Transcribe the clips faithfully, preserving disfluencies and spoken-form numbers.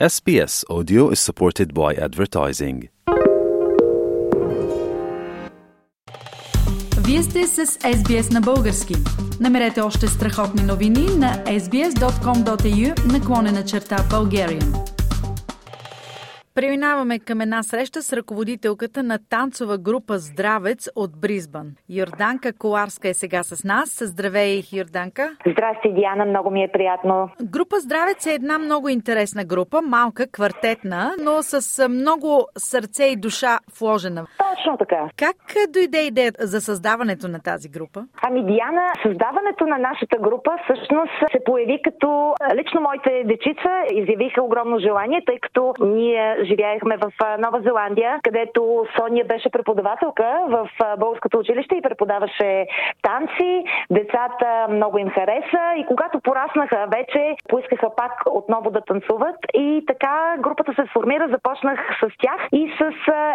ес би ес Audio is supported by advertising. Вие сте с ес би ес на български. Намерете още страхотни новини на ес би ес точка ком точка ей ю наклонена черта Bulgarian. Преминаваме към една среща с ръководителката на танцова група Здравец от Бризбан. Йорданка Коларска е сега с нас. Здравей, Йорданка. Здрасти, Диана, много ми е приятно. Група Здравец е една много интересна група, малка, квартетна, но с много сърце и душа вложена. Точно така. Как дойде идеята за създаването на тази група? Ами, Диана, създаването на нашата група всъщност се появи като лично моите дечица изявиха огромно желание, тъй като ние живяехме в Нова Зеландия, където Сония беше преподавателка в българското училище и преподаваше танци. Децата много им хареса и когато пораснаха вече, поискаха пак отново да танцуват и така групата се сформира. Започнах с тях и с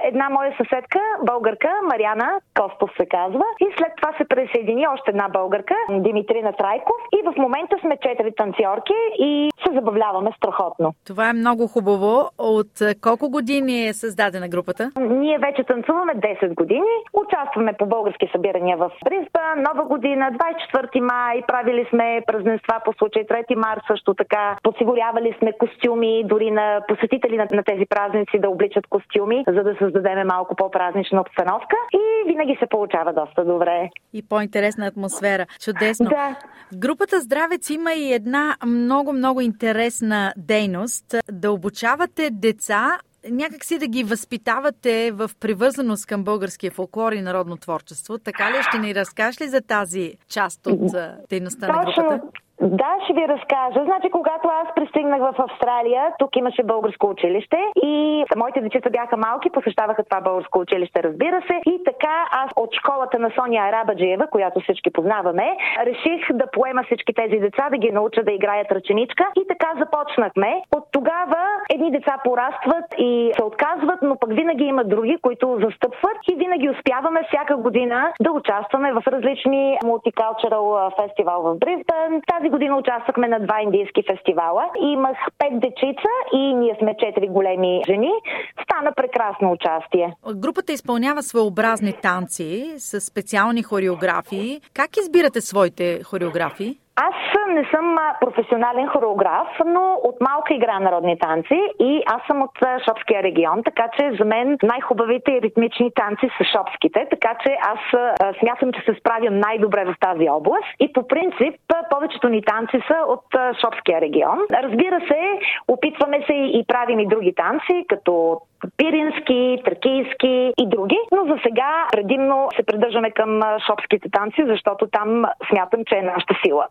една моя съседка, българка, Марияна Костов се казва, и след това се присъедини още една българка, Димитрина Трайков, и в момента сме четири танцорки и се забавляваме страхотно. Това е много хубаво. От колко години е създадена групата? Ние вече танцуваме десет години. Участваме по български събирания в Бризбан, Нова година, двадесет и четвърти май, правили сме празненства по случай трети март също така. Подсигурявали сме костюми, дори на посетители на, на тези празници да обличат костюми, за да създадем малко по-празнична обстановка и винаги се получава доста добре. И по-интересна атмосфера. Чудесно. Да. В групата Здравец има и една много-много интересна дейност. Да обучавате деца някак си да ги възпитавате в привързаност към българския фолклор и народно творчество. Така ли, ще ни разкажеш ли за тази част от дейността на групата? Да, ще ви разкажа. Значи, когато аз пристигнах в Австралия, тук имаше българско училище и моите дечица бяха малки, посещаваха това българско училище, разбира се. И така аз от школата на Сония Арабаджеева, която всички познаваме, реших да поема всички тези деца, да ги науча да играят ръченичка. И така започнахме. От тогава едни деца порастват и се отказват, но пък винаги има други, които застъпват и винаги успяваме всяка година да участваме в различни мултикалчерал фестивал в Бризбан. Тази година участвахме на два индийски фестивала. Имах пет дечица и ние сме четири големи жени. Стана прекрасно участие. Групата изпълнява своеобразни танци с специални хореографии. Как избирате своите хореографии? Аз не съм професионален хореограф, но от малка игра народни танци и аз съм от Шопския регион, така че за мен най-хубавите и ритмични танци са шопските, така че аз смятам, че се справям най-добре в тази област и по принцип повечето ни танци са от Шопския регион. Разбира се, опитваме се и правим и други танци, като пирински, тракийски и други, но за сега предимно се придържаме към шопските танци, защото там смятам, че е нашата сила.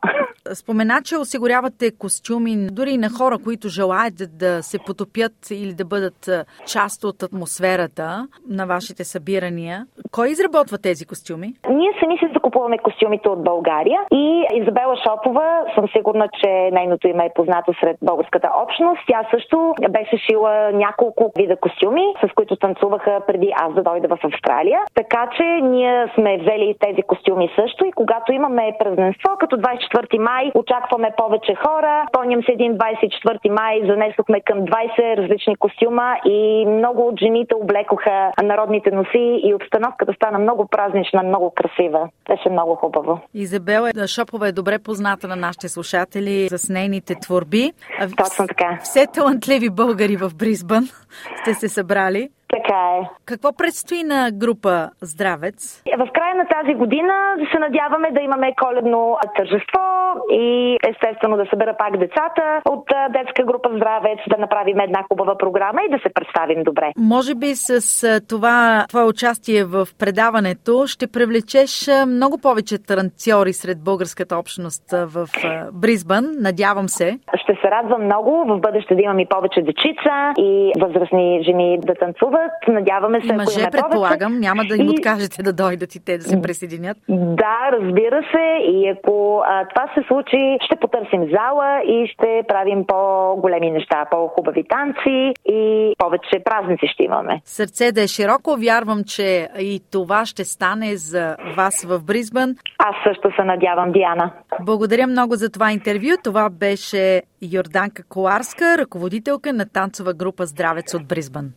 Спомена, че осигурявате костюми дори на хора, които желаят да се потопят или да бъдат част от атмосферата на вашите събирания. Кой изработва тези костюми? Ние сами се закупуваме костюмите от България и Изабела Шопова, съм сигурна, че нейното име е познато сред българската общност. Тя също беше шила няколко вида костюми, с които танцуваха преди аз да дойда в Австралия. Така че ние сме взели тези костюми също и когато имаме празненство, като двадесет и четвърти май, очакваме повече хора. Спомням се един двадесет и четвърти май, занесохме към двадесет различни костюма и много от жените облекоха народните носи и обстановка като стана много празнична, много красива. Беше много хубаво. Изабела Шопова е добре позната на нашите слушатели с нейните творби. Точно така. Все талантливи българи в Бризбан сте се събрали. Така е. Какво предстои на група Здравец? В края на тази година се надяваме да имаме коледно тържество и естествено да събера пак децата от детска група Здравец, да направим една хубава програма и да се представим добре. Може би с това твое участие в предаването ще привлечеш много повече танцьори сред българската общност в Бризбан, надявам се. Ще се радвам много в бъдеще да имам и повече дечица и възрастни жени да танцуват. Надяваме се, и мъже, ако предполагам, няма да им и... откажете да дойдат и те да се присъединят. Да, разбира се, и ако а, това се случи, ще потърсим зала и ще правим по-големи неща, по-хубави танци и повече празници ще имаме. Сърце да е широко, вярвам, че и това ще стане за вас в Бризбан. Аз също се надявам, Диана. Благодаря много за това интервю. Това беше Йорданка Йорданка Коларска, ръководителка на танцова група Здравец от Бризбан.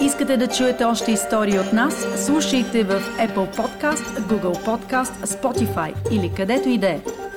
Искате да чуете още истории от нас? Слушайте в Apple Podcast, Google Podcast, Spotify или където и да е.